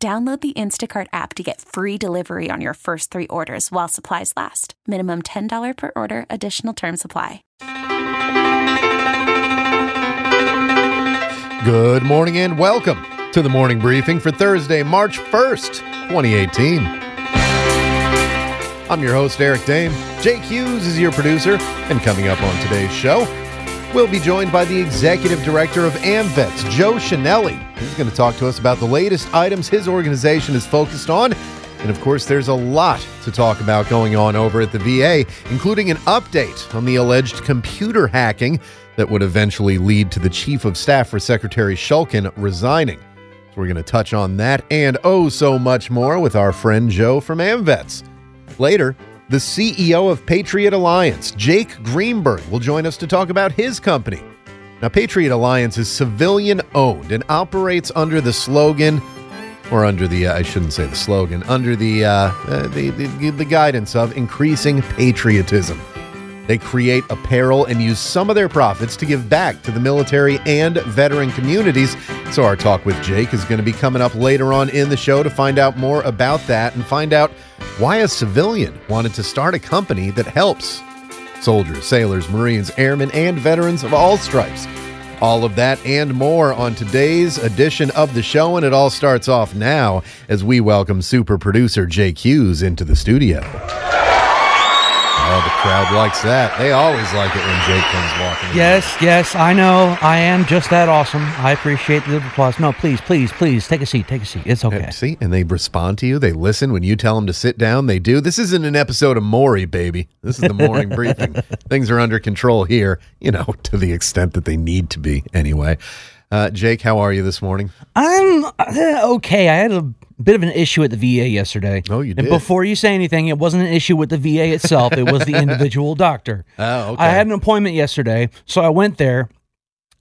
Download the Instacart app to get free delivery on your first three orders while supplies last. Minimum $10 per order. Additional terms apply. Good morning and welcome to the morning briefing for Thursday, March 1st, 2018. I'm your host, Eric Dane. Jake Hughes is your producer. And coming up on today's show, we'll be joined by the executive director of AMVETS, Joe Schinelli. He's going to talk to us about the latest items his organization is focused on. And of course, there's a lot to talk about going on over at the VA, including an update on the alleged computer hacking that would eventually lead to the chief of staff for Secretary Shulkin resigning. So we're going to touch on that and oh so much more with our friend Joe from AMVETS. Later, the CEO of Patriot Alliance, Jake Greenberg, will join us to talk about his company. Now, Patriot Alliance is civilian-owned and operates under the slogan, or under the, I shouldn't say the slogan, under the guidance of increasing patriotism. They create apparel and use some of their profits to give back to the military and veteran communities. So our talk with Jake is going to be coming up later on in the show to find out more about that and find out why a civilian wanted to start a company that helps soldiers, sailors, Marines, airmen, and veterans of all stripes. All of that and more on today's edition of the show, and it all starts off now as we welcome super producer Jake Hughes into the studio. Oh, the crowd likes that. They always like it when Jake comes walking in. Yes, I know. I am just that awesome. I appreciate the applause. No, please, take a seat. It's okay. See, and they respond to you. They listen. When you tell them to sit down, they do. This isn't an episode of Maury, baby. This is the morning briefing. Things are under control here, you know, to the extent that they need to be anyway. Jake, how are you this morning? I'm okay. I had a bit of an issue at the VA yesterday. Oh, you did? And before you say anything, it wasn't an issue with the VA itself. It was the individual doctor. Oh, okay. I had an appointment yesterday, so I went there.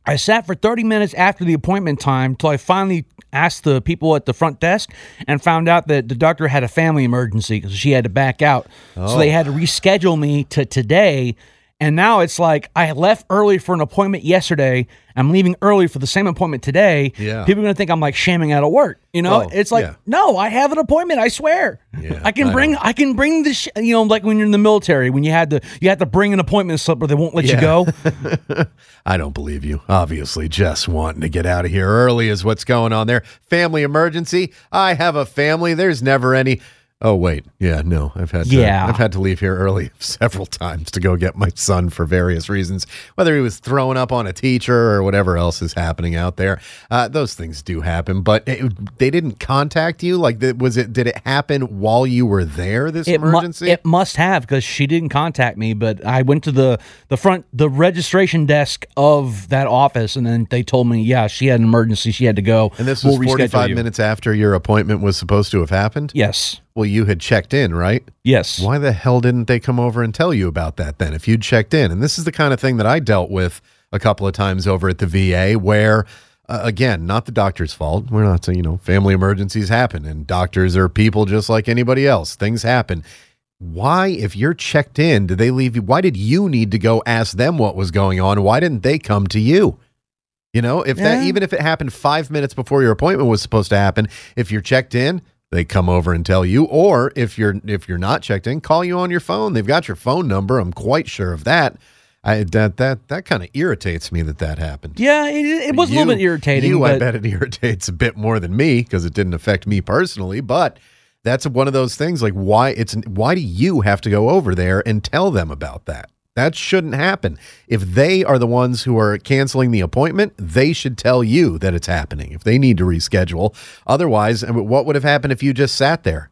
I sat for 30 minutes after the appointment time till I finally asked the people at the front desk and found out that the doctor had a family emergency because she had to back out. Oh. So they had to reschedule me to today. And now it's like I left early for an appointment yesterday. I'm leaving early for the same appointment today. Yeah. People are going to think I'm like shamming out of work. You know, it's like, no, I have an appointment. I swear. Yeah, I can bring this, you know, like when you're in the military, when you had to bring an appointment slip or they won't let you go. I don't believe you. Obviously, just wanting to get out of here early is what's going on there. Family emergency. I have a family. There's never any. Oh wait, yeah, no, I've had to leave here early several times to go get my son for various reasons, whether he was throwing up on a teacher or whatever else is happening out there. Those things do happen, but they didn't contact you. Like, did it happen while you were there? This emergency? It must have, because she didn't contact me. But I went to the registration desk of that office, and then they told me, yeah, she had an emergency, she had to go. And this was 45 minutes after your appointment was supposed to have happened. Yes. Well, you had checked in, right? Yes. Why the hell didn't they come over and tell you about that then if you'd checked in? And this is the kind of thing that I dealt with a couple of times over at the VA where, again, not the doctor's fault. We're not saying, you know, family emergencies happen and doctors are people just like anybody else. Things happen. Why, if you're checked in, did they leave you? Why did you need to go ask them what was going on? Why didn't they come to you? You know, if that, even if it happened 5 minutes before your appointment was supposed to happen, if you're checked in, they come over and tell you, or if you're not checked in, call you on your phone. They've got your phone number. I'm quite sure of that. That kind of irritates me that happened. Yeah, it was a little bit irritating. I bet it irritates a bit more than me because it didn't affect me personally. But that's one of those things. Like, why do you have to go over there and tell them about that? That shouldn't happen. If they are the ones who are canceling the appointment, they should tell you that it's happening if they need to reschedule. Otherwise, what would have happened if you just sat there?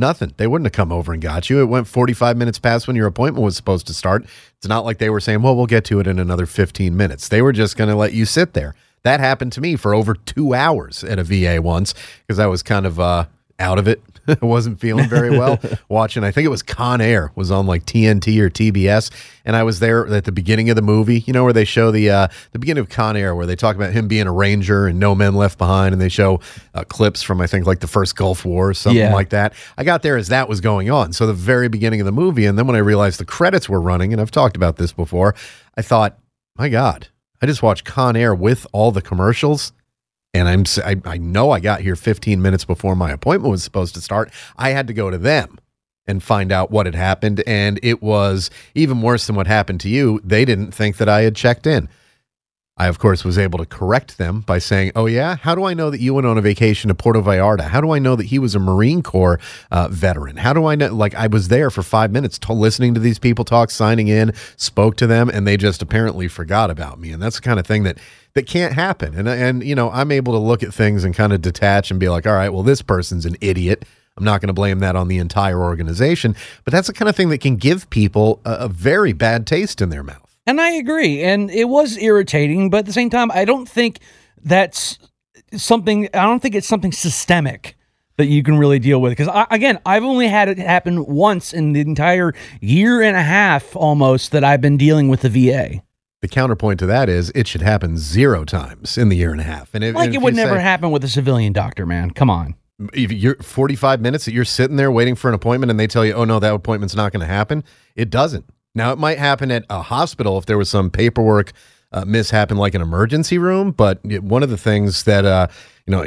Nothing. They wouldn't have come over and got you. It went 45 minutes past when your appointment was supposed to start. It's not like they were saying, well, we'll get to it in another 15 minutes. They were just going to let you sit there. That happened to me for over 2 hours at a VA once because I was kind of out of it. I wasn't feeling very well watching. I think it was Con Air was on like TNT or TBS. And I was there at the beginning of the movie, you know, where they show the beginning of Con Air, where they talk about him being a Ranger and No Men Left Behind. And they show clips from, I think, like the first Gulf War or something like that. I got there as that was going on. So the very beginning of the movie. And then when I realized the credits were running, and I've talked about this before, I thought, my God, I just watched Con Air with all the commercials. And I know I got here 15 minutes before my appointment was supposed to start. I had to go to them and find out what had happened. And it was even worse than what happened to you. They didn't think that I had checked in. I, of course, was able to correct them by saying, oh, yeah, how do I know that you went on a vacation to Puerto Vallarta? How do I know that he was a Marine Corps veteran? How do I know? Like, I was there for 5 minutes listening to these people talk, signing in, spoke to them, and they just apparently forgot about me. And that's the kind of thing that can't happen. And you know, I'm able to look at things and kind of detach and be like, all right, well, this person's an idiot. I'm not going to blame that on the entire organization. But that's the kind of thing that can give people a very bad taste in their mouth. And I agree, and it was irritating, but at the same time, I don't think that's something. I don't think it's something systemic that you can really deal with. Because again, I've only had it happen once in the entire year and a half almost that I've been dealing with the VA. The counterpoint to that is it should happen 0 times in the year and a half. And it would never happen with a civilian doctor, man. Come on. If you're 45 minutes that you're sitting there waiting for an appointment, and they tell you, "Oh no, that appointment's not going to happen." It doesn't. Now, it might happen at a hospital if there was some paperwork mishap in like an emergency room, but one of the things that, you know,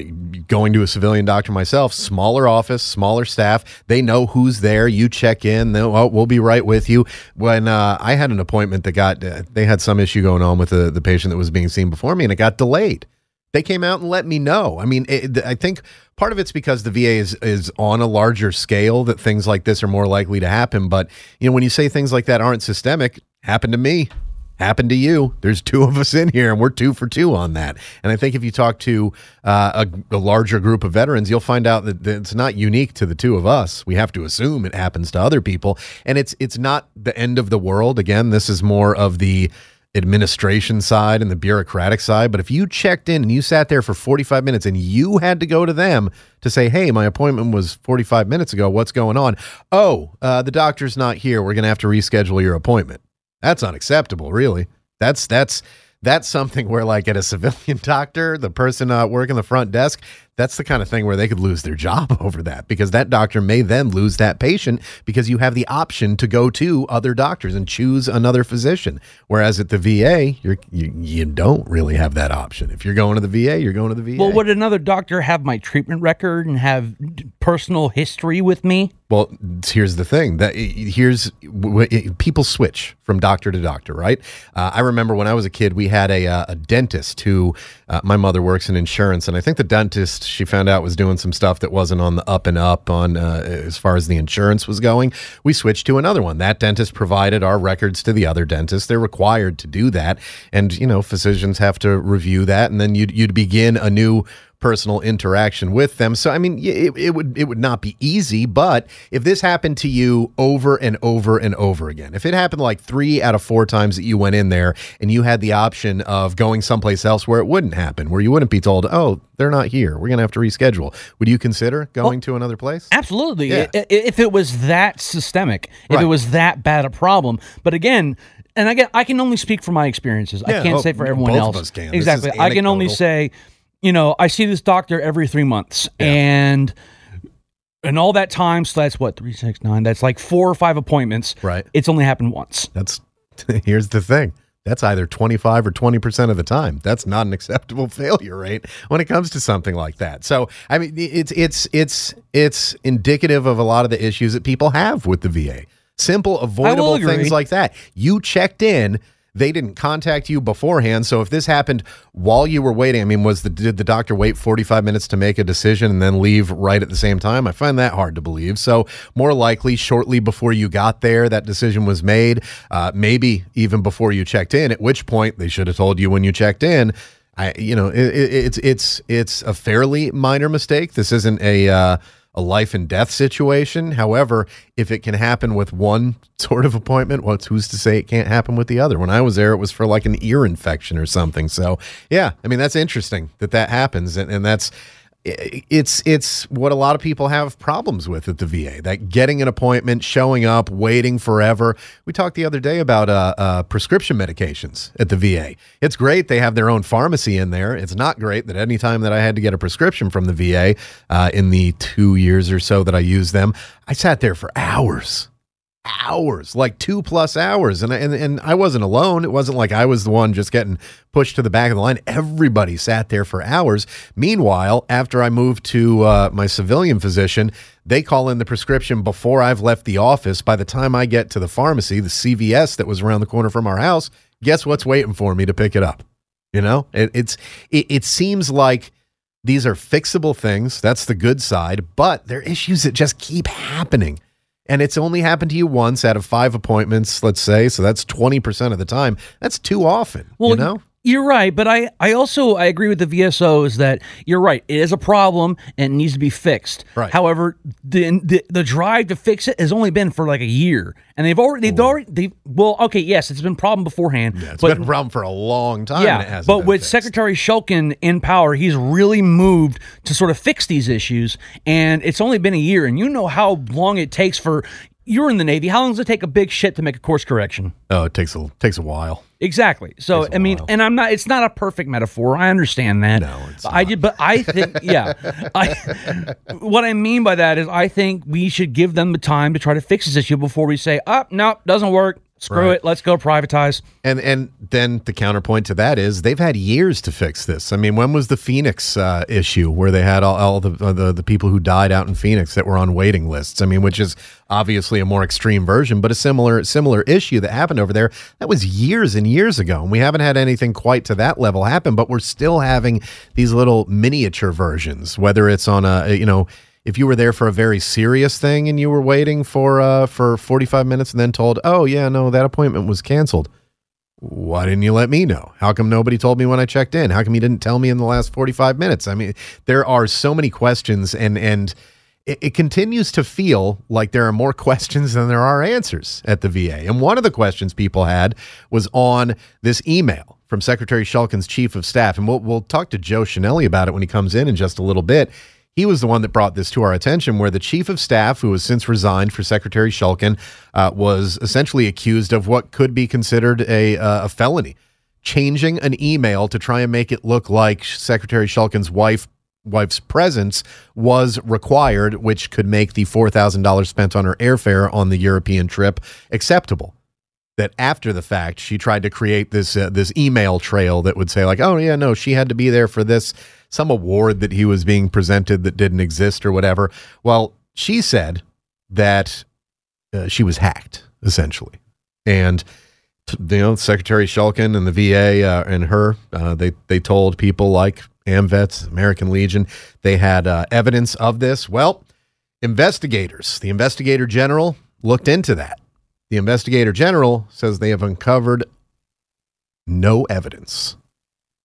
going to a civilian doctor myself, smaller office, smaller staff, they know who's there, you check in, we'll be right with you. When I had an appointment that they had some issue going on with the patient that was being seen before me, and it got delayed. They came out and let me know. I mean, I think part of it's because the VA is on a larger scale that things like this are more likely to happen. But, you know, when you say things like that aren't systemic, happened to me, happened to you. There's 2 of us in here, and we're 2 for 2 on that. And I think if you talk to a larger group of veterans, you'll find out that it's not unique to the 2 of us. We have to assume it happens to other people. And it's not the end of the world. Again, this is more of the administration side and the bureaucratic side. But if you checked in and you sat there for 45 minutes and you had to go to them to say, hey, my appointment was 45 minutes ago. What's going on? Oh, the doctor's not here. We're going to have to reschedule your appointment. That's unacceptable, really. That's something where, like, at a civilian doctor, the person working the front desk, that's the kind of thing where they could lose their job over that, because that doctor may then lose that patient because you have the option to go to other doctors and choose another physician. Whereas at the VA, you don't really have that option. If you're going to the VA, you're going to the VA. Well, would another doctor have my treatment record and have personal history with me? Well, here's the thing. People switch from doctor to doctor, right? I remember when I was a kid, we had a dentist who, my mother works in insurance, and I think the dentist, she found out, was doing some stuff that wasn't on the up and up on as far as the insurance was going. We switched to another one. That dentist provided our records to the other dentist. They're required to do that, and, you know, physicians have to review that, and then you'd begin a new personal interaction with them. So, I mean, it would not be easy, but if this happened to you over and over and over again, if it happened like 3 out of 4 times that you went in there and you had the option of going someplace else where it wouldn't happen, where you wouldn't be told, oh, they're not here, we're going to have to reschedule, would you consider going to another place? Absolutely. Yeah. If it was that systemic, if it was that bad a problem. But again, and again, I can only speak from my experiences. I can't say for everyone else. Both of us can. Exactly. I can only say, you know, I see this doctor every 3 months, and all that time, so that's what, 3, 6, 9, that's like 4 or 5 appointments. Right. It's only happened once. Here's the thing. That's either 25 or 20% of the time. That's not an acceptable failure rate when it comes to something like that. So, I mean, it's indicative of a lot of the issues that people have with the VA. Simple, avoidable things like that. You checked in. They didn't contact you beforehand. So if this happened while you were waiting, I mean, did the doctor wait 45 minutes to make a decision and then leave right at the same time? I find that hard to believe. So more likely shortly before you got there, that decision was made, maybe even before you checked in, at which point they should have told you when you checked in. You know, it's a fairly minor mistake. This isn't a life and death situation. However, if it can happen with one sort of appointment, who's to say it can't happen with the other? When I was there, it was for like an ear infection or something. So yeah, I mean, that's interesting that happens. And that's, It's what a lot of people have problems with at the VA, that getting an appointment, showing up, waiting forever. We talked the other day about prescription medications at the VA. It's great they have their own pharmacy in there. It's not great that any time that I had to get a prescription from the VA in the 2 years or so that I used them, I sat there for hours, like 2+ hours. And I wasn't alone. It wasn't like I was the one just getting pushed to the back of the line. Everybody sat there for hours. Meanwhile, after I moved to my civilian physician, they call in the prescription before I've left the office. By the time I get to the pharmacy, the CVS that was around the corner from our house, guess what's waiting for me to pick it up? You know, it seems like these are fixable things. That's the good side, but they're issues that just keep happening. And it's only happened to you once out of 5 appointments, let's say. So that's 20% of the time. That's too often. Well, you know? You're right. But I also agree with the VSOs that you're right. It is a problem and it needs to be fixed. Right. However, the drive to fix it has only been for like a year. And yes, it's been a problem beforehand. Yeah, it's been a problem for a long time. Yeah, and it hasn't been fixed. Secretary Shulkin in power, he's really moved to sort of fix these issues. And it's only been a year. And you know how long it takes for... You're in the Navy. How long does it take a big shit to make a course correction? Oh, it takes a while. Exactly. So, I mean, and I'm not, it's not a perfect metaphor. I understand that. No, it's not. I think, yeah. What I mean by that is I think we should give them the time to try to fix this issue before we say, oh, no, doesn't work. Screw it. Let's go privatize. And then the counterpoint to that is they've had years to fix this. I mean, when was the Phoenix issue where they had all the people who died out in Phoenix that were on waiting lists? I mean, which is obviously a more extreme version, but a similar issue that happened over there. That was years and years ago, and we haven't had anything quite to that level happen, but we're still having these little miniature versions, whether it's on if you were there for a very serious thing and you were waiting for 45 minutes and then told, oh, yeah, no, that appointment was canceled. Why didn't you let me know? How come nobody told me when I checked in? How come you didn't tell me in the last 45 minutes? I mean, there are so many questions, and it continues to feel like there are more questions than there are answers at the VA. And one of the questions people had was on this email from Secretary Shulkin's chief of staff. And we'll talk to Joe Schinelli about it when he comes in just a little bit. He was the one that brought this to our attention, where the chief of staff, who has since resigned for Secretary Shulkin, was essentially accused of what could be considered a felony, changing an email to try and make it look like Secretary Shulkin's wife's presence was required, which could make the $4,000 spent on her airfare on the European trip acceptable. That after the fact, she tried to create this email trail that would say like, oh, yeah, no, she had to be there for this, some award that he was being presented that didn't exist or whatever. Well, she said that she was hacked, essentially. And, Secretary Shulkin and the VA and her, they told people like AMVETS, American Legion, they had evidence of this. Well, the investigator general looked into that. The investigator general says they have uncovered no evidence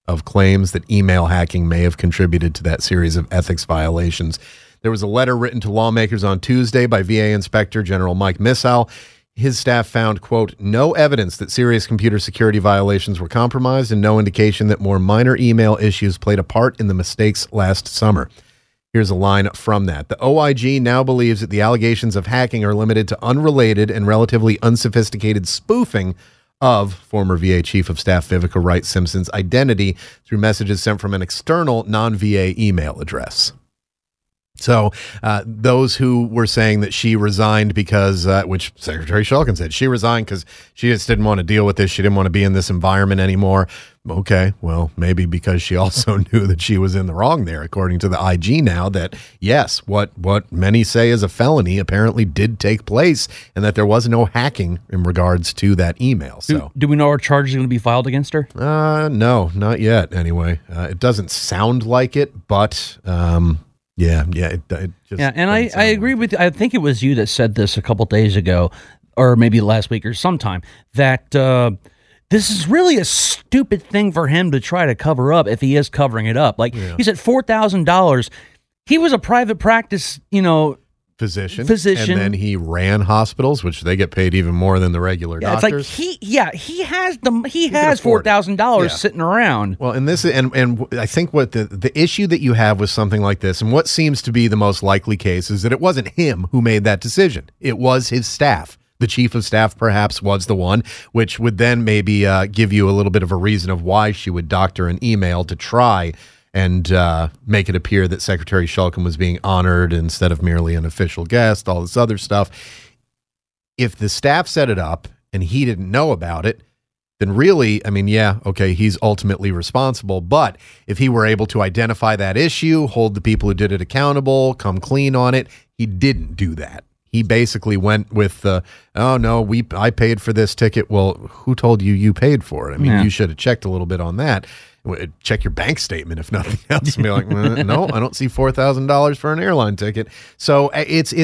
of claims that email hacking may have contributed to that series of ethics violations. There was a letter written to lawmakers on Tuesday by VA Inspector General Mike Misal. His staff found, quote, no evidence that serious computer security violations were compromised and no indication that more minor email issues played a part in the mistakes last summer. Here's a line from that. The OIG now believes that the allegations of hacking are limited to unrelated and relatively unsophisticated spoofing of former VA Chief of Staff Vivica Wright Simpson's identity through messages sent from an external non-VA email address. So those who were saying that she resigned because, which Secretary Shulkin said, she resigned because she just didn't want to deal with this. She didn't want to be in this environment anymore. Okay, well, maybe because she also knew that she was in the wrong there, according to the IG now, that yes, what many say is a felony apparently did take place and that there was no hacking in regards to that email. So, do we know our charges are going to be filed against her? No, not yet anyway. It doesn't sound like it, but... Yeah. I agree with you. I think it was you that said this a couple days ago, or maybe last week or sometime, that this is really a stupid thing for him to try to cover up if he is covering it up. Like, he's at $4,000. He was a private practice, physician, and then he ran hospitals, which they get paid even more than the regular doctors. It's like he has $4,000 sitting around. Well, and this and I think what the issue that you have with something like this, and what seems to be the most likely case, is that it wasn't him who made that decision. It was his staff. The chief of staff perhaps was the one, which would then maybe give you a little bit of a reason of why she would doctor an email to try and make it appear that Secretary Shulkin was being honored instead of merely an official guest, all this other stuff. If the staff set it up and he didn't know about it, then really, I mean, yeah, okay, he's ultimately responsible. But if he were able to identify that issue, hold the people who did it accountable, come clean on it, he didn't do that. He basically went with the, oh, no, I paid for this ticket. Well, who told you paid for it? I mean, you should have checked a little bit on that. Check your bank statement, if nothing else. And be like, no, I don't see $4,000 for an airline ticket. So it's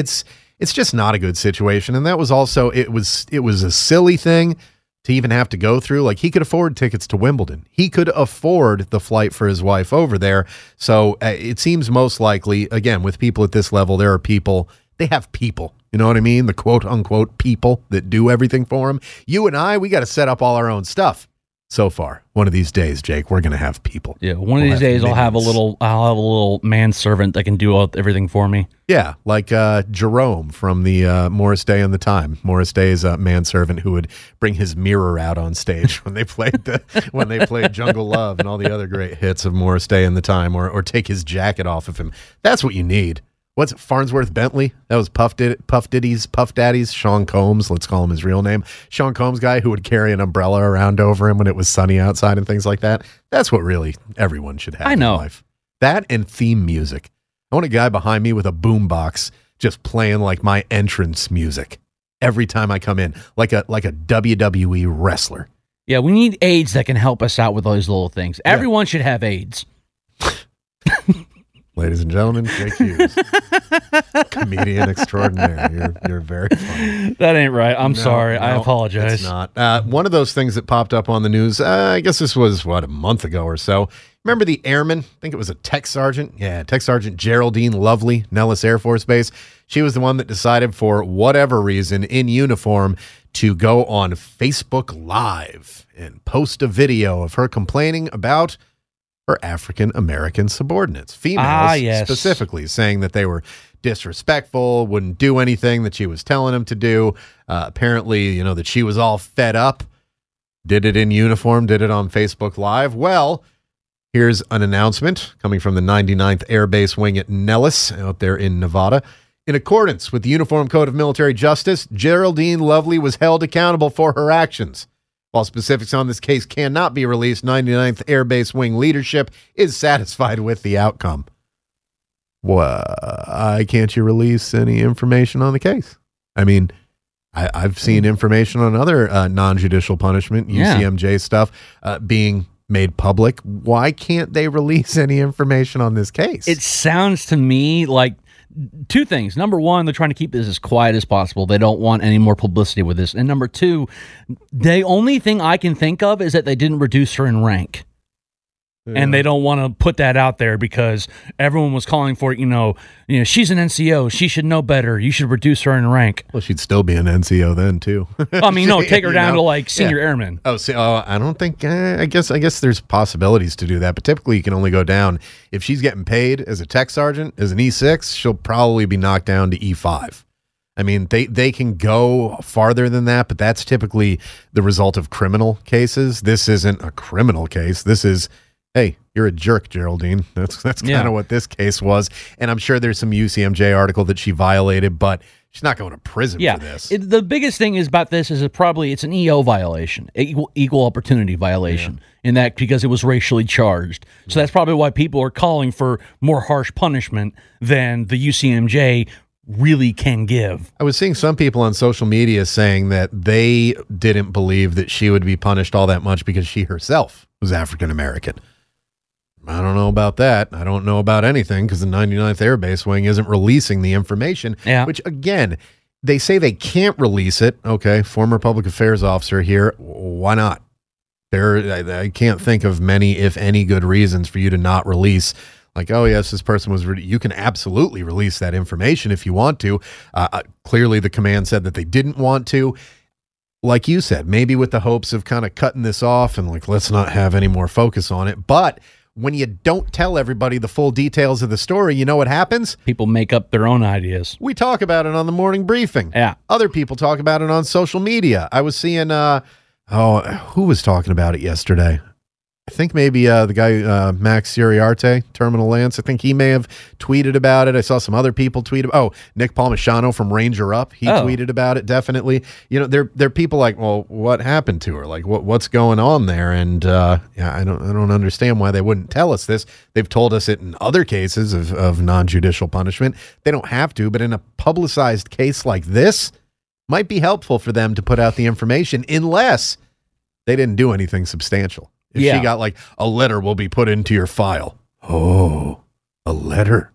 just not a good situation. And that was also, it was a silly thing to even have to go through. Like, he could afford tickets to Wimbledon. He could afford the flight for his wife over there. So it seems most likely, again, with people at this level, there are people, they have people. You know what I mean? The quote-unquote people that do everything for him. You and I, we got to set up all our own stuff. So far, one of these days, Jake, we're going to have people. Yeah, one of these days, I'll have a little manservant that can do everything for me. Yeah, like Jerome from the Morris Day and the Time. Morris Day is a manservant who would bring his mirror out on stage when they played Jungle Love and all the other great hits of Morris Day and the Time, or take his jacket off of him. That's what you need. What's it, Farnsworth Bentley? That was Puff Daddy's, Sean Combs. Let's call him his real name. Sean Combs guy who would carry an umbrella around over him when it was sunny outside and things like that. That's what really everyone should have in life. That and theme music. I want a guy behind me with a boombox just playing like my entrance music every time I come in, like a WWE wrestler. Yeah, we need aides that can help us out with all these little things. Everyone should have aides. Ladies and gentlemen, Jake Hughes, comedian extraordinaire. You're very funny. That ain't right. I'm sorry. No, I apologize. It's not. One of those things that popped up on the news, I guess this was, a month ago or so. Remember the airman? I think it was a tech sergeant. Yeah, Tech Sergeant Geraldine Lovely, Nellis Air Force Base. She was the one that decided, for whatever reason, in uniform, to go on Facebook Live and post a video of her complaining about her African-American subordinates, females specifically, saying that they were disrespectful, wouldn't do anything that she was telling them to do. Apparently, that she was all fed up, did it in uniform, did it on Facebook Live. Well, here's an announcement coming from the 99th Air Base Wing at Nellis out there in Nevada. In accordance with the Uniform Code of Military Justice, Geraldine Lovely was held accountable for her actions. While specifics on this case cannot be released, 99th Air Base Wing leadership is satisfied with the outcome. Why can't you release any information on the case? I mean, I've seen information on other non-judicial punishment, UCMJ stuff, being made public. Why can't they release any information on this case? It sounds to me like two things. Number one, they're trying to keep this as quiet as possible. They don't want any more publicity with this. And number two, the only thing I can think of is that they didn't reduce her in rank. Yeah. And they don't want to put that out there because everyone was calling for it. She's an NCO. She should know better. You should reduce her in rank. Well, she'd still be an NCO then, too. I mean, no, take her down to like senior airman. Oh, I don't think. I guess there's possibilities to do that, but typically you can only go down if she's getting paid as a tech sergeant, as an E6. She'll probably be knocked down to E5. I mean, they can go farther than that, but that's typically the result of criminal cases. This isn't a criminal case. This is, hey, you're a jerk, Geraldine. That's kind of what this case was. And I'm sure there's some UCMJ article that she violated, but she's not going to prison for this. The biggest thing is about this is it's an EO violation, equal opportunity violation, in that because it was racially charged. So that's probably why people are calling for more harsh punishment than the UCMJ really can give. I was seeing some people on social media saying that they didn't believe that she would be punished all that much because she herself was African-American. I don't know about that. I don't know about anything because the 99th Air Base Wing isn't releasing the information, which, again, they say they can't release it. Okay, former public affairs officer here. Why not? I can't think of many, if any, good reasons for you to not release Like, oh, yes, this person was you can absolutely release that information if you want to. Clearly, the command said that they didn't want to. Like you said, maybe with the hopes of kind of cutting this off and like, let's not have any more focus on it. But when you don't tell everybody the full details of the story, you know what happens? People make up their own ideas. We talk about it on the morning briefing. Yeah. Other people talk about it on social media. I was seeing, who was talking about it yesterday? I think maybe the guy, Max Uriarte, Terminal Lance, I think he may have tweeted about it. I saw some other people tweet. Oh, Nick Palmishano from Ranger Up, he tweeted about it, definitely. You know, there are people like, well, what happened to her? Like, what's going on there? And yeah, I don't understand why they wouldn't tell us this. They've told us it in other cases of non-judicial punishment. They don't have to, but in a publicized case like this, might be helpful for them to put out the information unless they didn't do anything substantial. If she got like, a letter will be put into your file. Oh, a letter.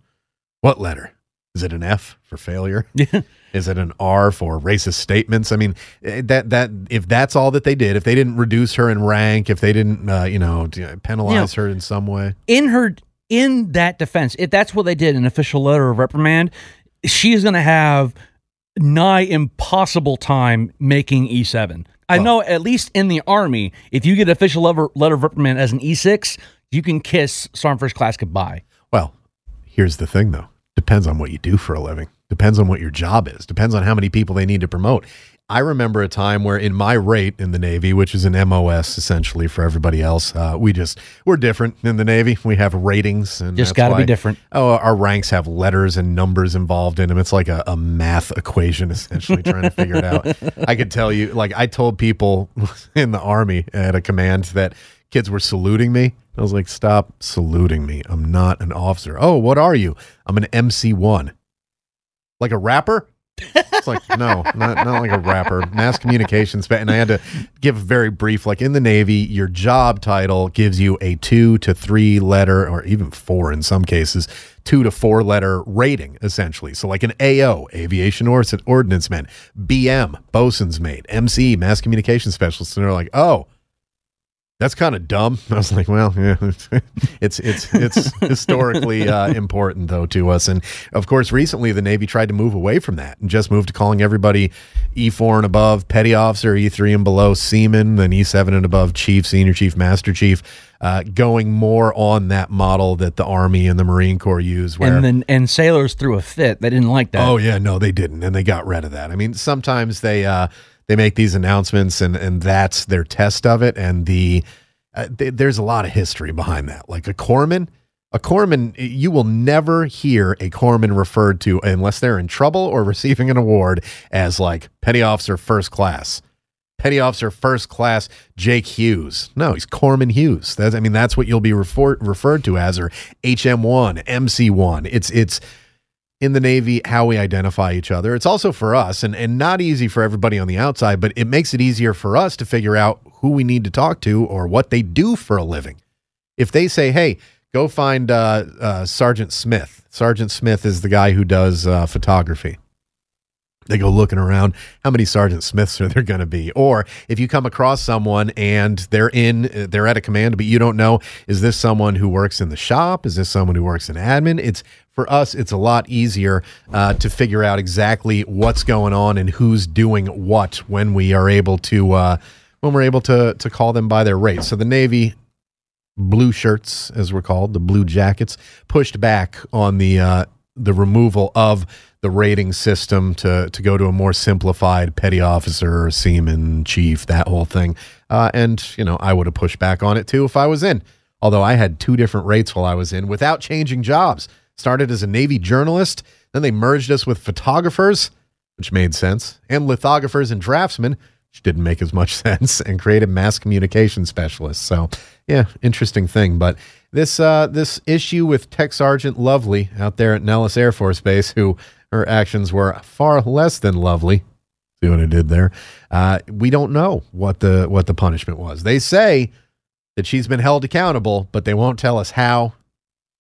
What letter? Is it an F for failure? Is it an R for racist statements? I mean, that if that's all that they did, if they didn't reduce her in rank, if they didn't, penalize her in some way. In that defense, if that's what they did, an official letter of reprimand, she is going to have nigh impossible time making E7. I know, at least in the Army, if you get official letter of reprimand as an E6, you can kiss Sergeant First Class goodbye. Well, here's the thing, though. Depends on what you do for a living. Depends on what your job is. Depends on how many people they need to promote. I remember a time where in my rate in the Navy, which is an MOS essentially for everybody else, we're different in the Navy. We have ratings. And just got to be different. Our ranks have letters and numbers involved in them. It's like a math equation essentially trying to figure it out. I could tell you, like I told people in the Army at a command that kids were saluting me. I was like, stop saluting me. I'm not an officer. Oh, what are you? I'm an MC1. Like a rapper? It's like, no, not like a rapper. Mass communications. And I had to give very brief, like in the Navy, your job title gives you a 2 to 3 letter, or even 4 in some cases, 2 to 4 letter rating, essentially. So like an AO, aviation ordnance man, BM, bosun's mate, MC, mass communication specialist. And they're like, oh, that's kind of dumb. I was like, well, yeah, it's historically important, though, to us. And, of course, recently the Navy tried to move away from that and just moved to calling everybody E4 and above petty officer, E3 and below seaman, then E7 and above chief, senior chief, master chief, going more on that model that the Army and the Marine Corps use. Where, and sailors threw a fit. They didn't like that. Oh, yeah, no, they didn't, and they got rid of that. I mean, sometimes they make these announcements, and that's their test of it. And there's a lot of history behind that. Like a corpsman, you will never hear a corpsman referred to unless they're in trouble or receiving an award as like petty officer first class. Petty officer first class Jake Hughes. No, he's Corpsman Hughes. That's what you'll be referred to as, or HM1, MC1. It's in the Navy, how we identify each other. It's also for us, and not easy for everybody on the outside, but it makes it easier for us to figure out who we need to talk to or what they do for a living. If they say, hey, go find Sergeant Smith. Sergeant Smith is the guy who does photography. They go looking around. How many Sergeant Smiths are there going to be? Or if you come across someone and they're at a command, but you don't know, is this someone who works in the shop? Is this someone who works in admin? For us, it's a lot easier to figure out exactly what's going on and who's doing what when we are able to when we're able to call them by their rate. So the Navy blue shirts, as we're called, the blue jackets, pushed back on the removal of the rating system to go to a more simplified petty officer, seaman, chief, that whole thing. And I would have pushed back on it too if I was in. Although I had 2 different rates while I was in without changing jobs. Started as a Navy journalist, then they merged us with photographers, which made sense, and lithographers and draftsmen, which didn't make as much sense, and created mass communication specialists. So, yeah, interesting thing. But this issue with Tech Sergeant Lovely out there at Nellis Air Force Base, who her actions were far less than lovely. See what I did there? We don't know what the punishment was. They say that she's been held accountable, but they won't tell us how.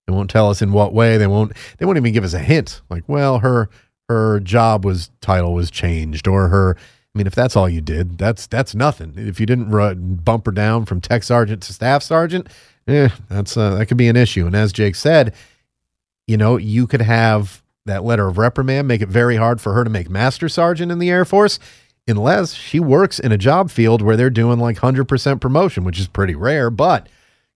They won't tell us in what way. They won't even give us a hint. Like, well, her job title was changed, or her. I mean, if that's all you did, that's nothing. If you didn't bump her down from tech sergeant to staff sergeant, that could be an issue. And as Jake said, you know, you could have that letter of reprimand make it very hard for her to make master sergeant in the Air Force unless she works in a job field where they're doing like 100% promotion, which is pretty rare, but,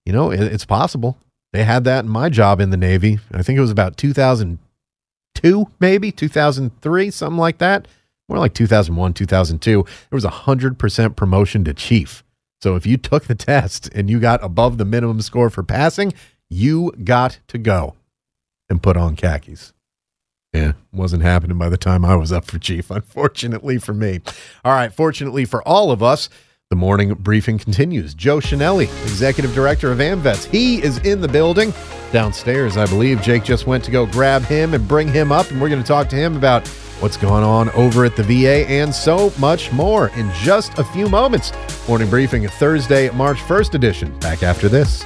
you know, it's possible. They had that in my job in the Navy. I think it was about 2002, maybe 2003, something like that. More like 2001, 2002. There was 100% promotion to chief. So if you took the test and you got above the minimum score for passing, you got to go and put on khakis. Yeah, wasn't happening by the time I was up for chief, unfortunately for me. All right, fortunately for all of us, the morning briefing continues. Joe Schinelli, Executive Director of AMVETS. He is in the building downstairs, I believe. Jake just went to go grab him and bring him up, and we're going to talk to him about what's going on over at the VA and so much more in just a few moments. Morning briefing, Thursday, March 1st edition. Back after this.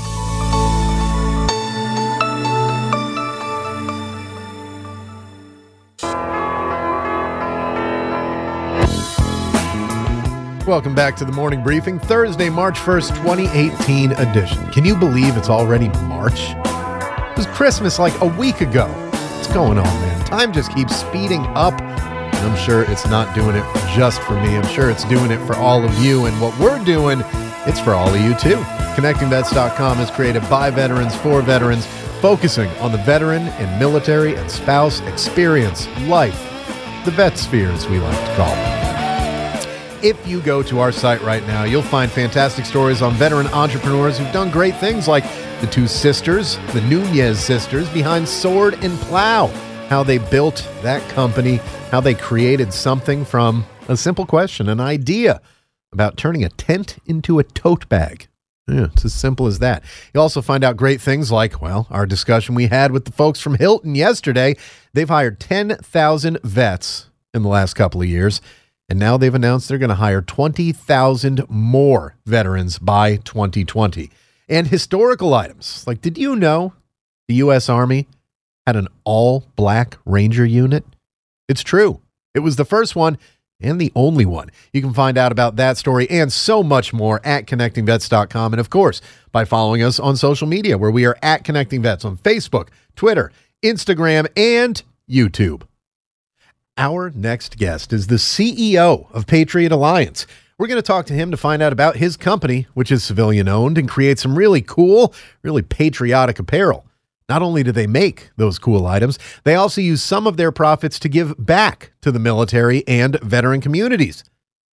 Welcome back to the Morning Briefing, Thursday, March 1st, 2018 edition. Can you believe it's already March? It was Christmas like a week ago. What's going on, man? Time just keeps speeding up, and I'm sure it's not doing it just for me. I'm sure it's doing it for all of you, and what we're doing, it's for all of you, too. ConnectingVets.com is created by veterans for veterans, focusing on the veteran and military and spouse experience, life, the vet sphere, as we like to call it. If you go to our site right now, you'll find fantastic stories on veteran entrepreneurs who've done great things like the two sisters, the Nunez sisters, behind Sword and Plow, how they built that company, how they created something from a simple question, an idea about turning a tent into a tote bag. Yeah, it's as simple as that. You'll also find out great things like, well, our discussion we had with the folks from Hilton yesterday. They've hired 10,000 vets in the last couple of years. And now they've announced they're going to hire 20,000 more veterans by 2020. And historical items. Like, did you know the U.S. Army had an all-black Ranger unit? It's true. It was the first one and the only one. You can find out about that story and so much more at ConnectingVets.com. And, of course, by following us on social media, where we are at ConnectingVets on Facebook, Twitter, Instagram, and YouTube. Our next guest is the CEO of Patriot Alliance. We're going to talk to him to find out about his company, which is civilian-owned, and creates some really cool, really patriotic apparel. Not only do they make those cool items, they also use some of their profits to give back to the military and veteran communities.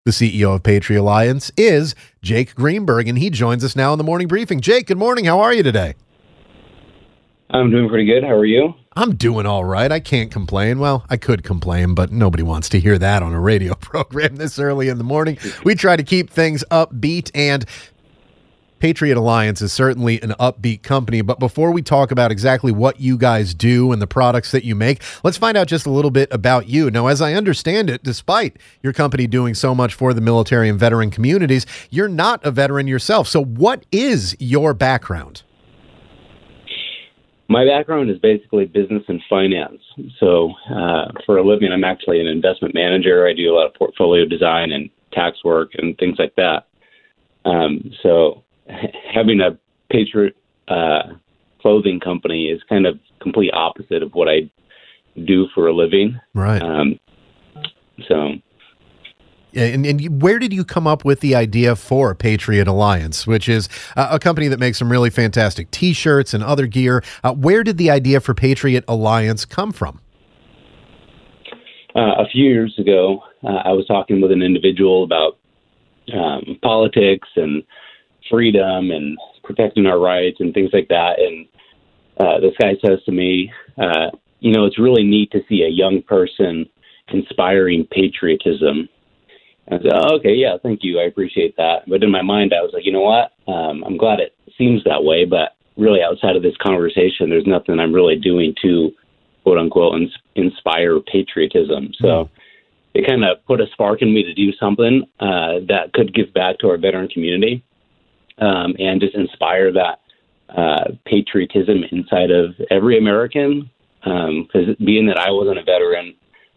The CEO of Patriot Alliance is Jake Greenberg, and he joins us now in the Morning Briefing. Jake, good morning. How are you today? I'm doing pretty good. How are you? I'm doing all right. I can't complain. Well, I could complain, but nobody wants to hear that on a radio program this early in the morning. We try to keep things upbeat, and Patriot Alliance is certainly an upbeat company. But before we talk about exactly what you guys do and the products that you make, let's find out just a little bit about you. Now, as I understand it, despite your company doing so much for the military and veteran communities, you're not a veteran yourself. So what is your background? My background is basically business and finance. So for a living, I'm actually an investment manager. I do a lot of portfolio design and tax work and things like that. So having a Patriot clothing company is kind of complete opposite of what I do for a living. Right. And where did you come up with the idea for Patriot Alliance, which is a company that makes some really fantastic T-shirts and other gear? Where did the idea for Patriot Alliance come from? A few years ago, I was talking with an individual about politics and freedom and protecting our rights and things like that. And this guy says to me, you know, it's really neat to see a young person inspiring patriotism. I said, oh, okay, yeah, thank you. I appreciate that. But in my mind, I was like, you know what? I'm glad it seems that way, but really outside of this conversation, there's nothing I'm really doing to, quote unquote, inspire patriotism. So it kind of put a spark in me to do something that could give back to our veteran community and just inspire that patriotism inside of every American. Because being that I wasn't a veteran,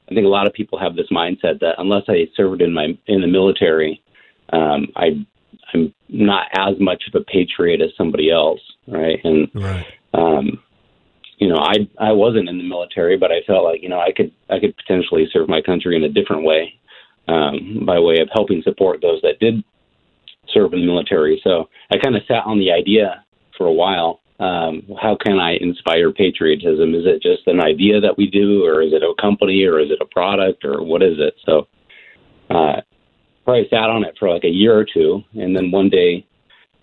I think a lot of people have this mindset that unless I served in the military, I'm not as much of a patriot as somebody else, right? And I wasn't in the military, but I felt like I could potentially serve my country in a different way, by way of helping support those that did serve in the military. So I kind of sat on the idea for a while. How can I inspire patriotism? Is it just an idea that we do, or is it a company, or is it a product, or what is it? So probably sat on it for like a year or two, and then one day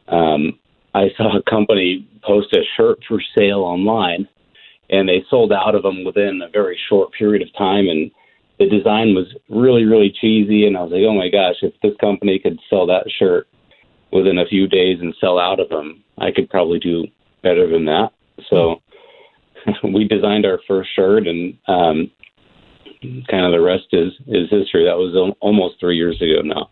I saw a company post a shirt for sale online, and they sold out of them within a very short period of time, and the design was really, really cheesy, and I was like, oh my gosh, if this company could sell that shirt within a few days and sell out of them, I could probably do better than that. So we designed our first shirt, and kind of the rest is history. That was almost 3 years ago now.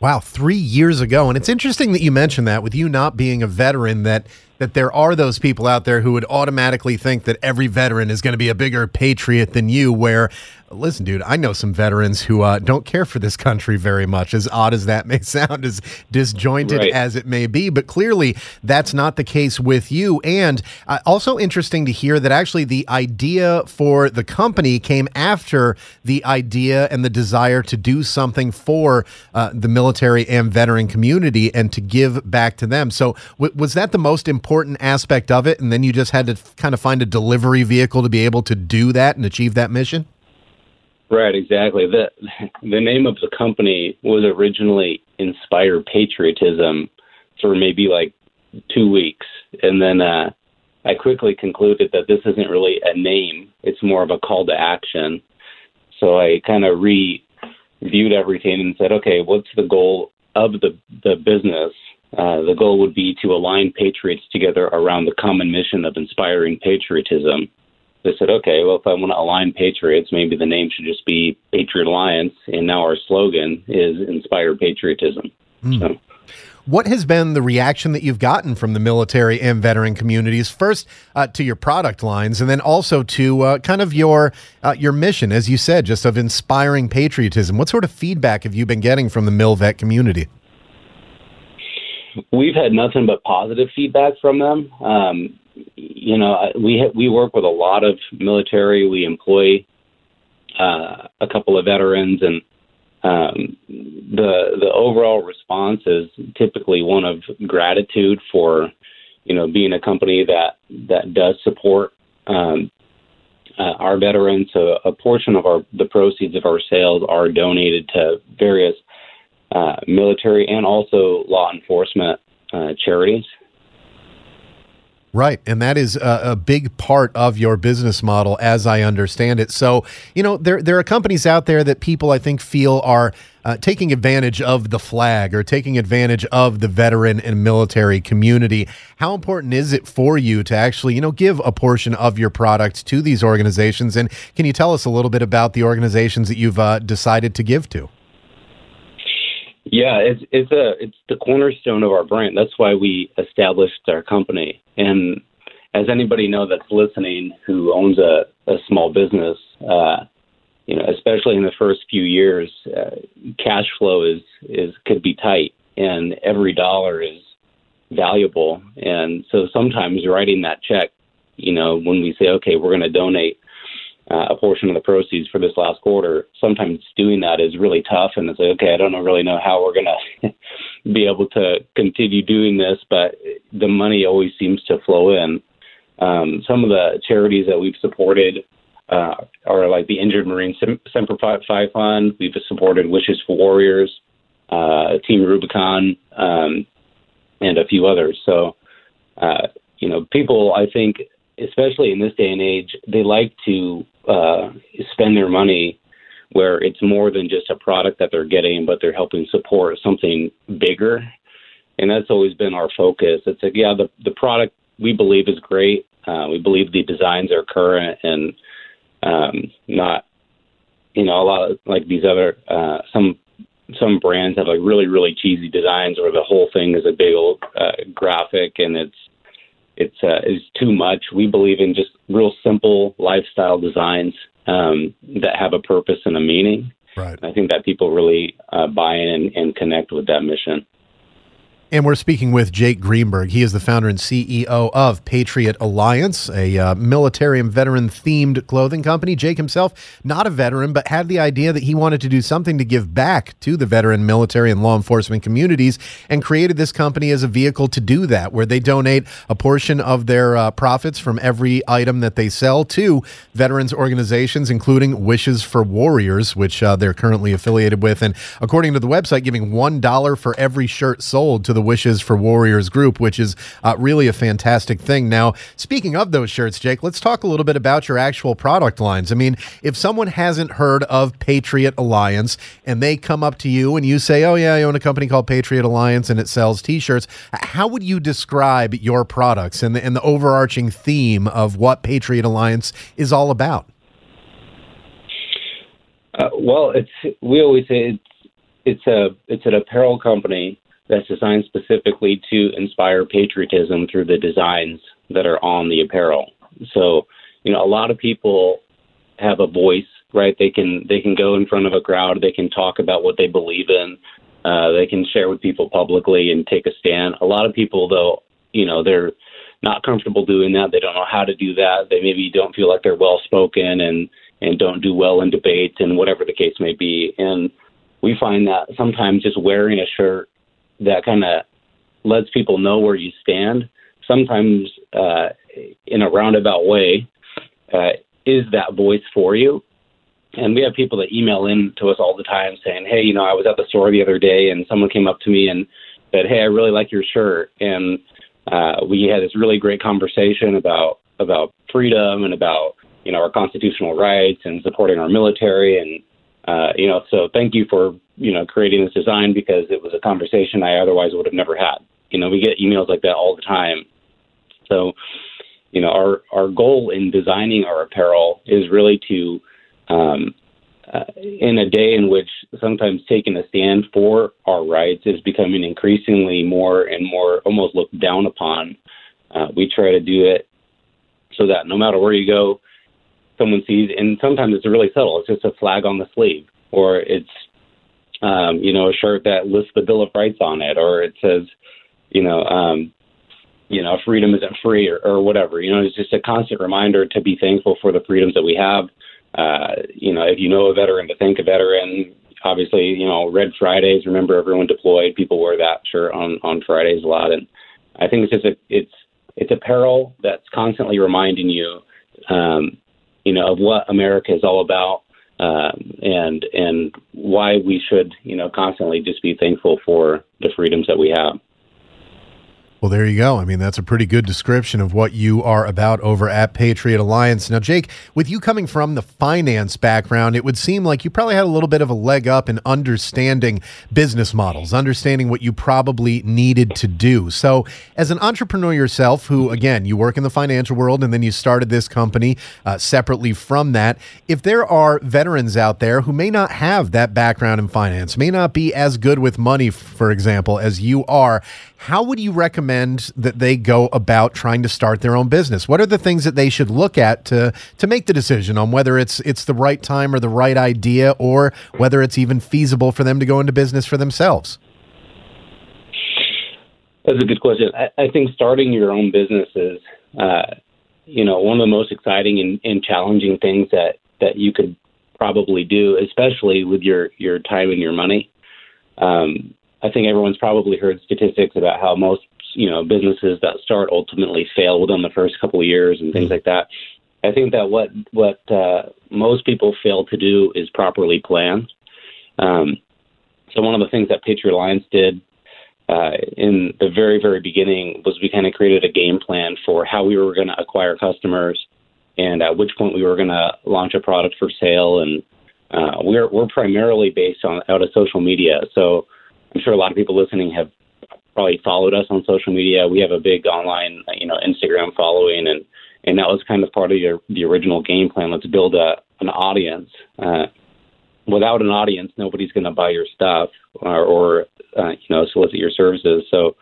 Wow, 3 years ago. And it's interesting that you mentioned that, with you not being a veteran, that there are those people out there who would automatically think that every veteran is going to be a bigger patriot than you, where, listen, dude, I know some veterans who don't care for this country very much, as odd as that may sound, as disjointed as it may be. But clearly, that's not the case with you. And also interesting to hear that actually the idea for the company came after the idea and the desire to do something for the military and veteran community and to give back to them. So was that the most important aspect of it, and then you just had to kind of find a delivery vehicle to be able to do that and achieve that mission? Right, exactly. The name of the company was originally Inspire Patriotism for maybe like 2 weeks, and then I quickly concluded that this isn't really a name, it's more of a call to action. So I kind of reviewed everything and said, okay, what's the goal of the business? The goal would be to align patriots together around the common mission of inspiring patriotism. They said, okay, well, if I want to align patriots, maybe the name should just be Patriot Alliance, and now our slogan is Inspire Patriotism. Mm. So. What has been the reaction that you've gotten from the military and veteran communities, first to your product lines, and then also to kind of your mission, as you said, just of inspiring patriotism? What sort of feedback have you been getting from the MilVet community? We've had nothing but positive feedback from them. We work with a lot of military. We employ a couple of veterans, and the overall response is typically one of gratitude for, being a company that does support our veterans. So a portion of the proceeds of our sales are donated to various military and also law enforcement charities. Right. And that is a big part of your business model, as I understand it. So, there are companies out there that people, I think, feel are taking advantage of the flag or taking advantage of the veteran and military community. How important is it for you to actually, give a portion of your product to these organizations? And can you tell us a little bit about the organizations that you've decided to give to? Yeah, it's the cornerstone of our brand. That's why we established our company. And as anybody that's listening who owns a small business, especially in the first few years, cash flow could be tight, and every dollar is valuable. And so sometimes writing that check, when we say, okay, we're going to donate a portion of the proceeds for this last quarter, sometimes doing that is really tough. And it's like, okay, I don't really know how we're going to be able to continue doing this, but the money always seems to flow in. Some of the charities that we've supported are like the Injured Marine Semper Fi Fund. We've supported Wishes for Warriors, Team Rubicon, and a few others. So, people, I think, especially in this day and age, they like to spend their money where it's more than just a product that they're getting, but they're helping support something bigger. And that's always been our focus. It's like, yeah, the product we believe is great. We believe the designs are current and not, a lot of, like these other, some brands have like really, really cheesy designs where the whole thing is a big old graphic, and it's, is too much. We believe in just real simple lifestyle designs that have a purpose and a meaning. Right. I think that people really buy in and connect with that mission. And we're speaking with Jake Greenberg. He is the founder and CEO of Patriot Alliance, a military and veteran-themed clothing company. Jake himself, not a veteran, but had the idea that he wanted to do something to give back to the veteran, military, and law enforcement communities, and created this company as a vehicle to do that, where they donate a portion of their profits from every item that they sell to veterans organizations, including Wishes for Warriors, which they're currently affiliated with. And according to the website, giving $1 for every shirt sold to the Wishes for Warriors group, which is really a fantastic thing. Now, speaking of those shirts, Jake, let's talk a little bit about your actual product lines. I mean, if someone hasn't heard of Patriot Alliance and they come up to you and you say, oh yeah, I own a company called Patriot Alliance and it sells t-shirts, how would you describe your products and the overarching theme of what Patriot Alliance is all about? Well, we always say it's an apparel company that's designed specifically to inspire patriotism through the designs that are on the apparel. So, you know, a lot of people have a voice, right? They can go in front of a crowd. They can talk about what they believe in. They can share with people publicly and take a stand. A lot of people, though, you know, they're not comfortable doing that. They don't know how to do that. They maybe don't feel like they're well-spoken and don't do well in debates and whatever the case may be. And we find that sometimes just wearing a shirt that kind of lets people know where you stand, sometimes in a roundabout way, is that voice for you. And we have people that email in to us all the time saying, hey, you know, I was at the store the other day and someone came up to me and said, hey, I really like your shirt. And we had this really great conversation about freedom and about, you know, our constitutional rights and supporting our military. And, you know, so thank you for, you know, creating this design because it was a conversation I otherwise would have never had. You know, we get emails like that all the time. So, you know, our goal in designing our apparel is really to, in a day in which sometimes taking a stand for our rights is becoming increasingly more and more almost looked down upon, we try to do it so that no matter where you go, someone sees, and sometimes it's really subtle. It's just a flag on the sleeve, or it's, you know, a shirt that lists the Bill of Rights on it, or it says, you know, freedom isn't free, or whatever. You know, it's just a constant reminder to be thankful for the freedoms that we have. You know, if you know a veteran, to thank a veteran. Obviously, you know, Red Fridays. Remember, everyone deployed. People wear that shirt on Fridays a lot, and I think it's just it's apparel that's constantly reminding you, you know, of what America is all about. And why we should, you know, constantly just be thankful for the freedoms that we have. Well, there you go. I mean, that's a pretty good description of what you are about over at Patriot Alliance. Now, Jake, with you coming from the finance background, it would seem like you probably had a little bit of a leg up in understanding business models, understanding what you probably needed to do. So as an entrepreneur yourself, who, again, you work in the financial world and then you started this company separately from that, if there are veterans out there who may not have that background in finance, may not be as good with money, for example, as you are, how would you recommend that they go about trying to start their own business? What are the things that they should look at to make the decision on whether it's the right time or the right idea, or whether it's even feasible for them to go into business for themselves? That's a good question. I think starting your own business is, you know, one of the most exciting and challenging things that you could probably do, especially with your time and your money. I think everyone's probably heard statistics about how most, you know, businesses that start ultimately fail within the first couple of years and things like that. I think that what most people fail to do is properly plan. So one of the things that Patriot Alliance did in the very, very beginning was we kind of created a game plan for how we were going to acquire customers and at which point we were going to launch a product for sale. And we're primarily based on out of social media. So I'm sure a lot of people listening have probably followed us on social media. We have a big online, you know, Instagram following, and that was kind of part of the original game plan. Let's build an audience. Without an audience, nobody's going to buy your stuff or solicit your services. So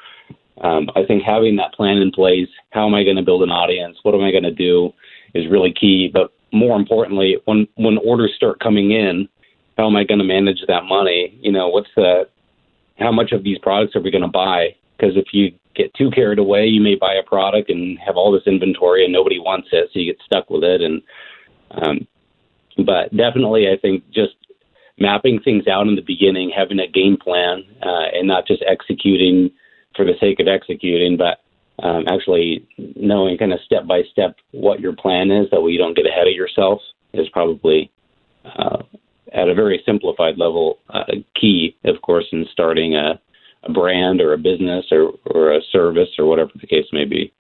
I think having that plan in place, how am I going to build an audience, what am I going to do, is really key. But more importantly, when orders start coming in, how am I going to manage that money? You know, how much of these products are we going to buy? Because if you get too carried away, you may buy a product and have all this inventory and nobody wants it, so you get stuck with it. And but definitely, I think just mapping things out in the beginning, having a game plan, and not just executing for the sake of executing, but actually knowing kind of step by step what your plan is, that way you don't get ahead of yourself, is probably at a very simplified level key, of course, in starting a brand or a business or a service or whatever the case may be.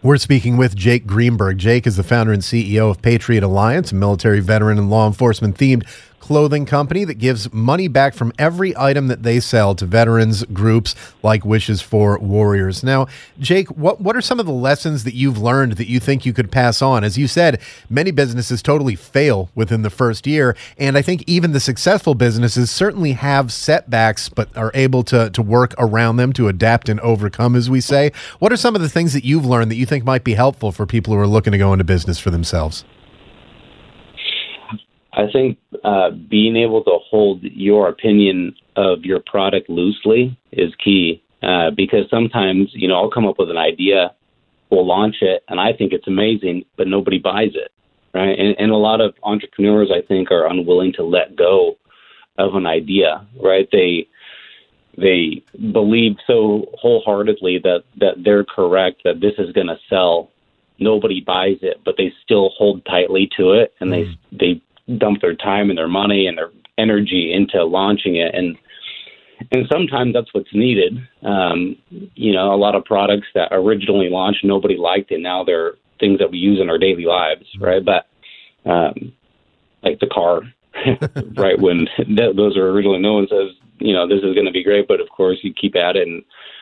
We're speaking with Jake Greenberg. Jake is the founder and CEO of Patriot Alliance, a military, veteran, and law enforcement-themed clothing company that gives money back from every item that they sell to veterans groups like Wishes for Warriors. Now, Jake, what are some of the lessons that you've learned that you think you could pass on? As you said, many businesses totally fail within the first year, and I think even the successful businesses certainly have setbacks but are able to work around them, to adapt and overcome, as we say. What are some of the things that you've learned that you think might be helpful for people who are looking to go into business for themselves? I think being able to hold your opinion of your product loosely is key, because sometimes, you know, I'll come up with an idea, we'll launch it, and I think it's amazing, but nobody buys it, right? And a lot of entrepreneurs, I think, are unwilling to let go of an idea, right? They believe so wholeheartedly that they're correct, that this is going to sell. Nobody buys it, but they still hold tightly to it, and they dump their time and their money and their energy into launching it. And sometimes that's what's needed. You know, a lot of products that originally launched, nobody liked it. Now they're things that we use in our daily lives, right? But like the car, right? When those are originally, no one says, you know, this is going to be great, but of course you keep at it.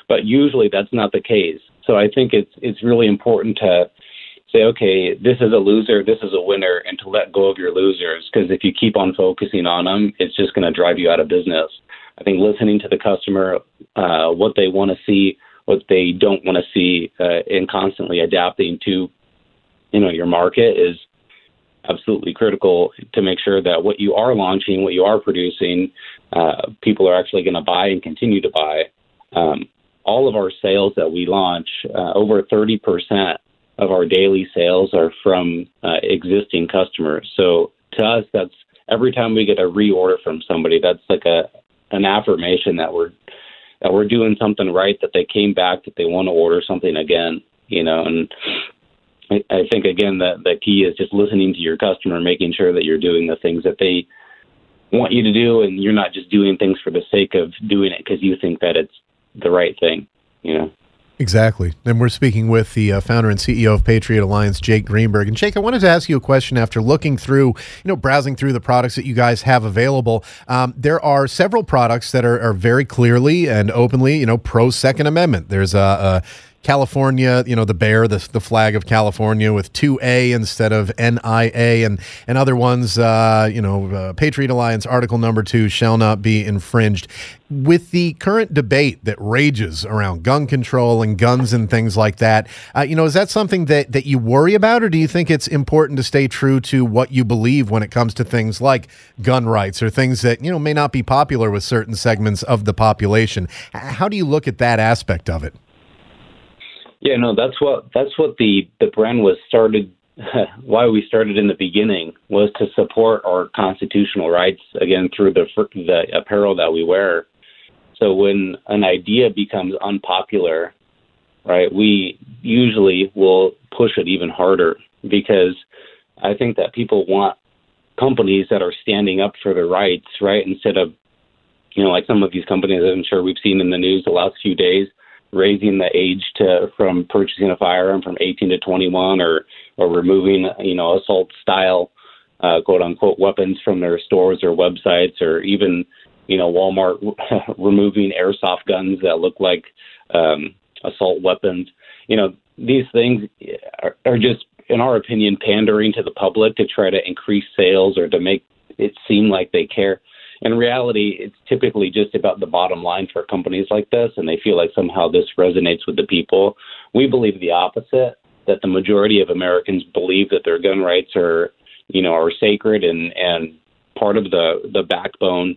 But usually that's not the case. So I think it's really important to say, okay, this is a loser, this is a winner, and to let go of your losers, because if you keep on focusing on them, it's just going to drive you out of business. I think listening to the customer, what they want to see, what they don't want to see, and constantly adapting to, you know, your market is absolutely critical to make sure that what you are launching, what you are producing, people are actually going to buy and continue to buy. All of our sales that we launch, over 30% of our daily sales are from existing customers. So to us, that's every time we get a reorder from somebody, that's like an affirmation that we're doing something right, that they came back, that they want to order something again, you know. And I think, again, the key is just listening to your customer, making sure that you're doing the things that they want you to do, and you're not just doing things for the sake of doing it because you think that it's the right thing, you know. Exactly. And we're speaking with the founder and CEO of Patriot Alliance, Jake Greenberg. And Jake, I wanted to ask you a question after looking through, you know, browsing through the products that you guys have available. There are several products that are very clearly and openly, you know, pro Second Amendment. There's a California, you know, the bear, the flag of California with 2A instead of NIA, and other ones, you know, Patriot Alliance, Article Number 2, shall not be infringed. With the current debate that rages around gun control and guns and things like that, you know, is that something that you worry about, or do you think it's important to stay true to what you believe when it comes to things like gun rights or things that, you know, may not be popular with certain segments of the population? How do you look at that aspect of it? Yeah, no, that's what the brand was started, why we started in the beginning, was to support our constitutional rights, again, through the apparel that we wear. So when an idea becomes unpopular, right, we usually will push it even harder, because I think that people want companies that are standing up for their rights, right, instead of, you know, like some of these companies I'm sure we've seen in the news the last few days, raising the age from purchasing a firearm from 18 to 21, or removing, you know, assault style, quote unquote, weapons from their stores or websites, or even, you know, Walmart removing airsoft guns that look like assault weapons. You know, these things are just, in our opinion, pandering to the public to try to increase sales or to make it seem like they care. in reality, it's typically just about the bottom line for companies like this, and they feel like somehow this resonates with the people. We believe the opposite, that the majority of Americans believe that their gun rights are, you know, are sacred and part of the backbone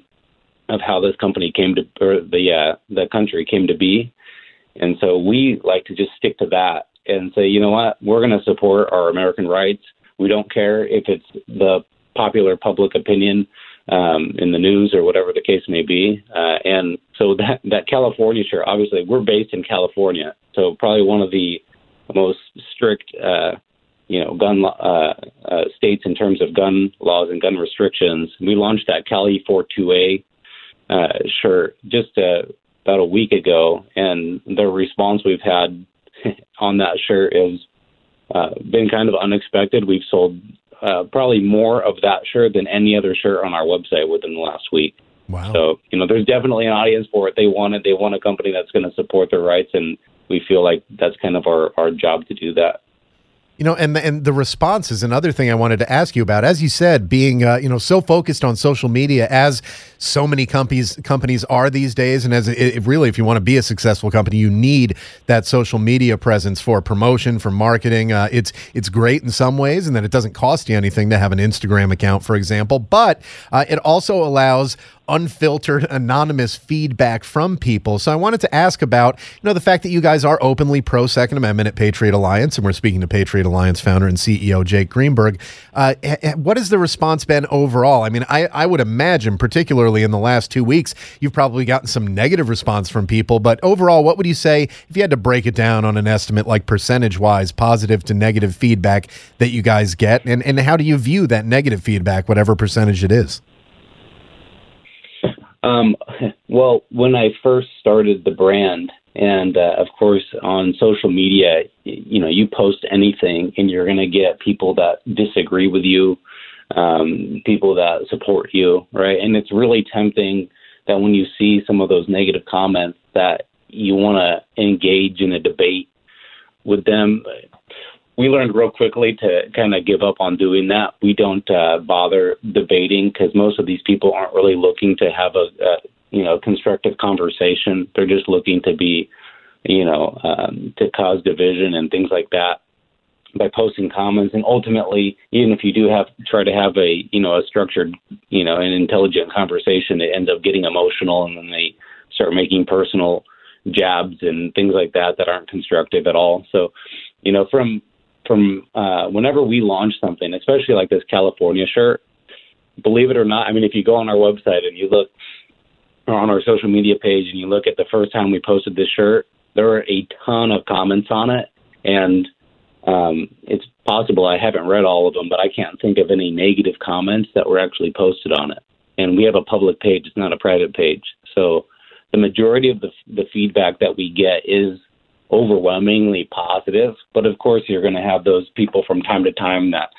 of how this company came to, or the country came to be. And so we like to just stick to that and say, you know what, we're going to support our American rights. We don't care if it's the popular public opinion in the news or whatever the case may be. And so that California shirt, obviously we're based in California, so probably one of the most strict, gun states in terms of gun laws and gun restrictions. We launched that Cali 42A shirt just about a week ago, and the response we've had on that shirt has been kind of unexpected. We've sold probably more of that shirt than any other shirt on our website within the last week. Wow. So, you know, there's definitely an audience for it. They want a company that's going to support their rights, and we feel like that's kind of our job to do that. You know, and the response is another thing I wanted to ask you about. As you said, being so focused on social media, as so many companies are these days, and as it really, if you want to be a successful company, you need that social media presence for promotion, for marketing. It's great in some ways, and that it doesn't cost you anything to have an Instagram account, for example. But it also allows unfiltered, anonymous feedback from people. So I wanted to ask about, the fact that you guys are openly pro-Second Amendment at Patriot Alliance, and we're speaking to Patriot Alliance founder and CEO Jake Greenberg. What has the response been overall? I mean, I would imagine, particularly in the last 2 weeks, you've probably gotten some negative response from people, but overall, what would you say, if you had to break it down on an estimate, like percentage-wise, positive to negative feedback that you guys get, and how do you view that negative feedback, whatever percentage it is? Well, when I first started the brand, and of course on social media, you post anything and you're going to get people that disagree with you, people that support you, right? And it's really tempting that when you see some of those negative comments that you want to engage in a debate with them. We learned real quickly to kind of give up on doing that. We don't bother debating because most of these people aren't really looking to have a constructive conversation. They're just looking to be, to cause division and things like that by posting comments. And ultimately, even if you do try to have a structured, an intelligent conversation, it ends up getting emotional, and then they start making personal jabs and things like that aren't constructive at all. So, From whenever we launch something, especially like this California shirt, believe it or not, I mean, if you go on our website and you look on our social media page and you look at the first time we posted this shirt, there were a ton of comments on it. And it's possible I haven't read all of them, but I can't think of any negative comments that were actually posted on it. And we have a public page. It's not a private page. So the majority of the feedback that we get is overwhelmingly positive, but of course you're going to have those people from time to time that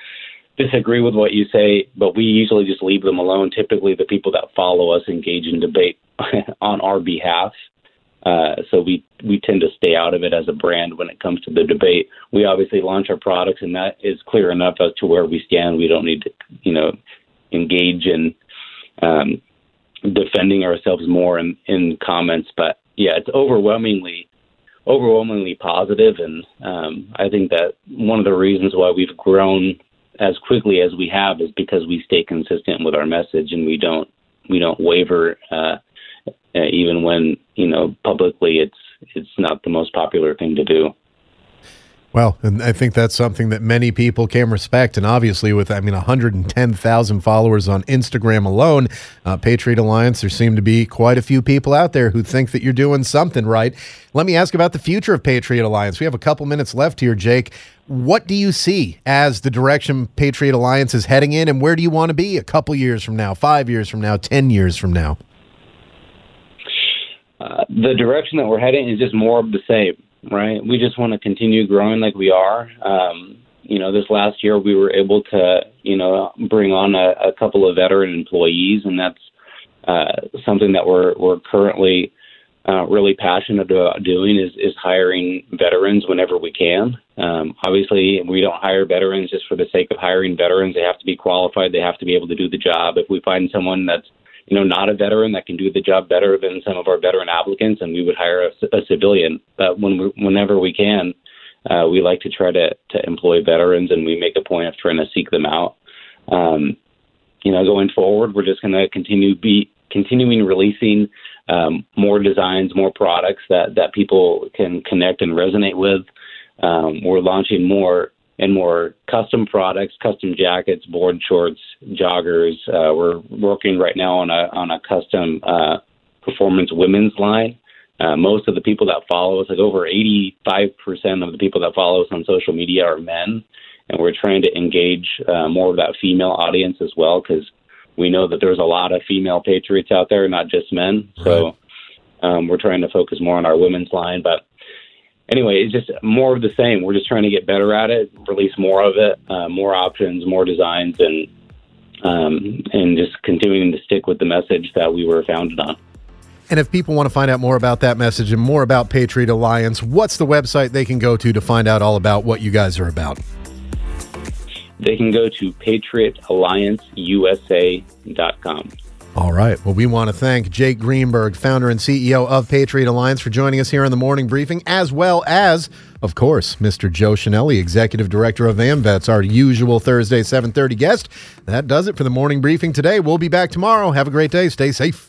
disagree with what you say, but we usually just leave them alone. Typically the people that follow us engage in debate on our behalf, so we tend to stay out of it as a brand when it comes to the debate. We obviously launch our products, and that is clear enough as to where we stand. We don't need to engage in defending ourselves more in comments, but yeah, it's overwhelmingly positive, and I think that one of the reasons why we've grown as quickly as we have is because we stay consistent with our message, and we don't waver, even when publicly it's not the most popular thing to do. Well, and I think that's something that many people can respect. And obviously with, 110,000 followers on Instagram alone, Patriot Alliance, there seem to be quite a few people out there who think that you're doing something right. Let me ask about the future of Patriot Alliance. We have a couple minutes left here, Jake. What do you see as the direction Patriot Alliance is heading in, and where do you want to be a couple years from now, 5 years from now, 10 years from now? The direction that we're heading is just more of the same. Right. We just want to continue growing like we are. This last year we were able to, bring on a couple of veteran employees, and that's something that we're currently really passionate about doing is hiring veterans whenever we can. Obviously, we don't hire veterans just for the sake of hiring veterans. They have to be qualified. They have to be able to do the job. If we find someone that's you know, not a veteran that can do the job better than some of our veteran applicants, and we would hire a civilian. But whenever we can, we like to try to employ veterans, and we make a point of trying to seek them out. You know, going forward, we're just going to continuing releasing more designs, more products that people can connect and resonate with. We're launching more and more custom products, custom jackets, board shorts, joggers. We're working right now on a custom performance women's line. Most of the people that follow us, like over 85% of the people that follow us on social media are men, and we're trying to engage more of that female audience as well, because we know that there's a lot of female patriots out there, not just men. Right. So we're trying to focus more on our women's line. But anyway, it's just more of the same. We're just trying to get better at it, release more of it, more options, more designs, and just continuing to stick with the message that we were founded on. And if people want to find out more about that message and more about Patriot Alliance, what's the website they can go to find out all about what you guys are about? They can go to PatriotAllianceUSA.com. All right. Well, we want to thank Jake Greenberg, founder and CEO of Patriot Alliance, for joining us here in the morning briefing, as well as, of course, Mr. Joe Schinelli, Executive Director of AMVETS, our usual Thursday 7:30 guest. That does it for the morning briefing today. We'll be back tomorrow. Have a great day. Stay safe.